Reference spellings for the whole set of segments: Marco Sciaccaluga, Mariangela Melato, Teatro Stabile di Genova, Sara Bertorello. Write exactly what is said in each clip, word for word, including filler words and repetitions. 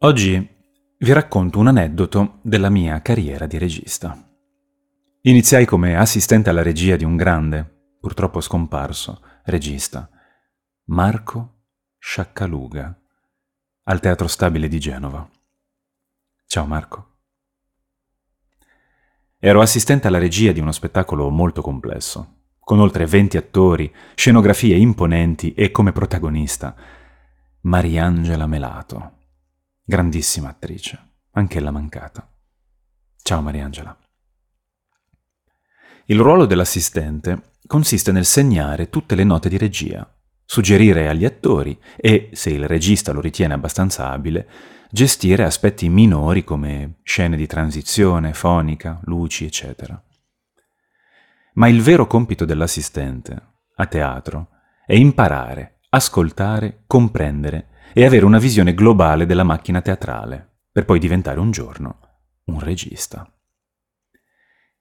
Oggi vi racconto un aneddoto della mia carriera di regista. Iniziai come assistente alla regia di un grande, purtroppo scomparso, regista, Marco Sciaccaluga, al Teatro Stabile di Genova. Ciao Marco. Ero assistente alla regia di uno spettacolo molto complesso, con oltre venti attori, scenografie imponenti e come protagonista Mariangela Melato. Grandissima attrice, anch'ella mancata. Ciao Mariangela. Il ruolo dell'assistente consiste nel segnare tutte le note di regia, suggerire agli attori e, se il regista lo ritiene abbastanza abile, gestire aspetti minori come scene di transizione, fonica, luci, eccetera. Ma il vero compito dell'assistente, a teatro, è imparare, ascoltare, comprendere e avere una visione globale della macchina teatrale, per poi diventare un giorno un regista.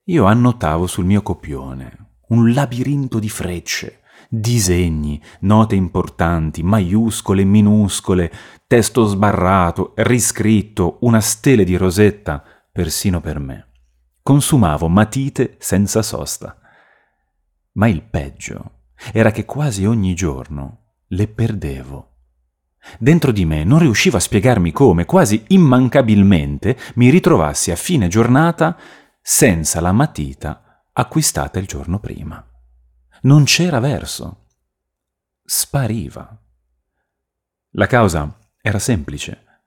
Io annotavo sul mio copione un labirinto di frecce, disegni, note importanti, maiuscole, minuscole, testo sbarrato, riscritto, una stele di Rosetta, persino per me. Consumavo matite senza sosta. Ma il peggio era che quasi ogni giorno le perdevo. Dentro di me non riuscivo a spiegarmi come, quasi immancabilmente, mi ritrovassi a fine giornata senza la matita acquistata il giorno prima. Non c'era verso. Spariva. La causa era semplice.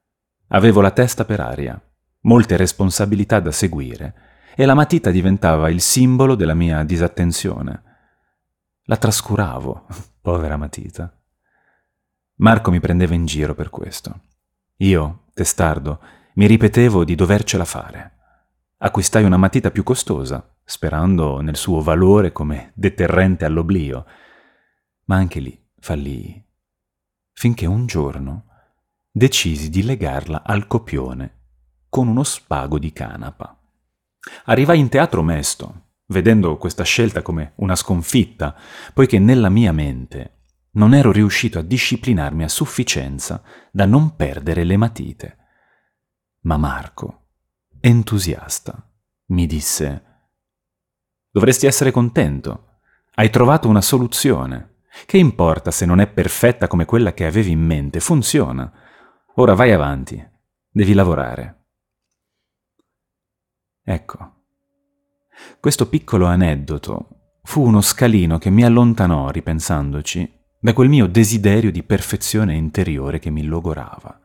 Avevo la testa per aria, molte responsabilità da seguire e la matita diventava il simbolo della mia disattenzione. La trascuravo, povera matita. Marco mi prendeva in giro per questo. Io, testardo, mi ripetevo di dovercela fare. Acquistai una matita più costosa, sperando nel suo valore come deterrente all'oblio. Ma anche lì fallii, finché un giorno decisi di legarla al copione con uno spago di canapa. Arrivai in teatro mesto, vedendo questa scelta come una sconfitta, poiché nella mia mente non ero riuscito a disciplinarmi a sufficienza da non perdere le matite. Ma Marco, entusiasta, mi disse: «Dovresti essere contento. Hai trovato una soluzione. Che importa se non è perfetta come quella che avevi in mente? Funziona. Ora vai avanti. Devi lavorare». Ecco, questo piccolo aneddoto fu uno scalino che mi allontanò, ripensandoci, da quel mio desiderio di perfezione interiore che mi logorava.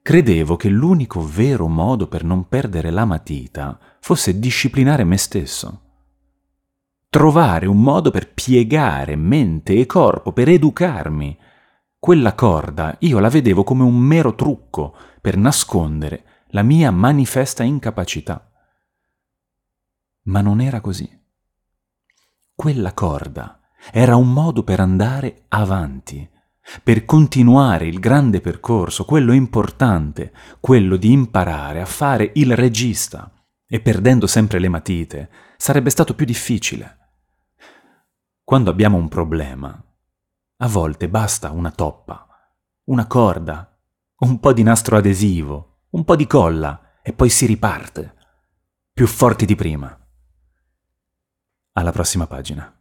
Credevo che l'unico vero modo per non perdere la matita fosse disciplinare me stesso. Trovare un modo per piegare mente e corpo, per educarmi. Quella corda io la vedevo come un mero trucco per nascondere la mia manifesta incapacità. Ma non era così. Quella corda era un modo per andare avanti, per continuare il grande percorso, quello importante, quello di imparare a fare il regista. E perdendo sempre le matite, sarebbe stato più difficile. Quando abbiamo un problema, a volte basta una toppa, una corda, un po' di nastro adesivo, un po' di colla e poi si riparte, più forti di prima. Alla prossima pagina.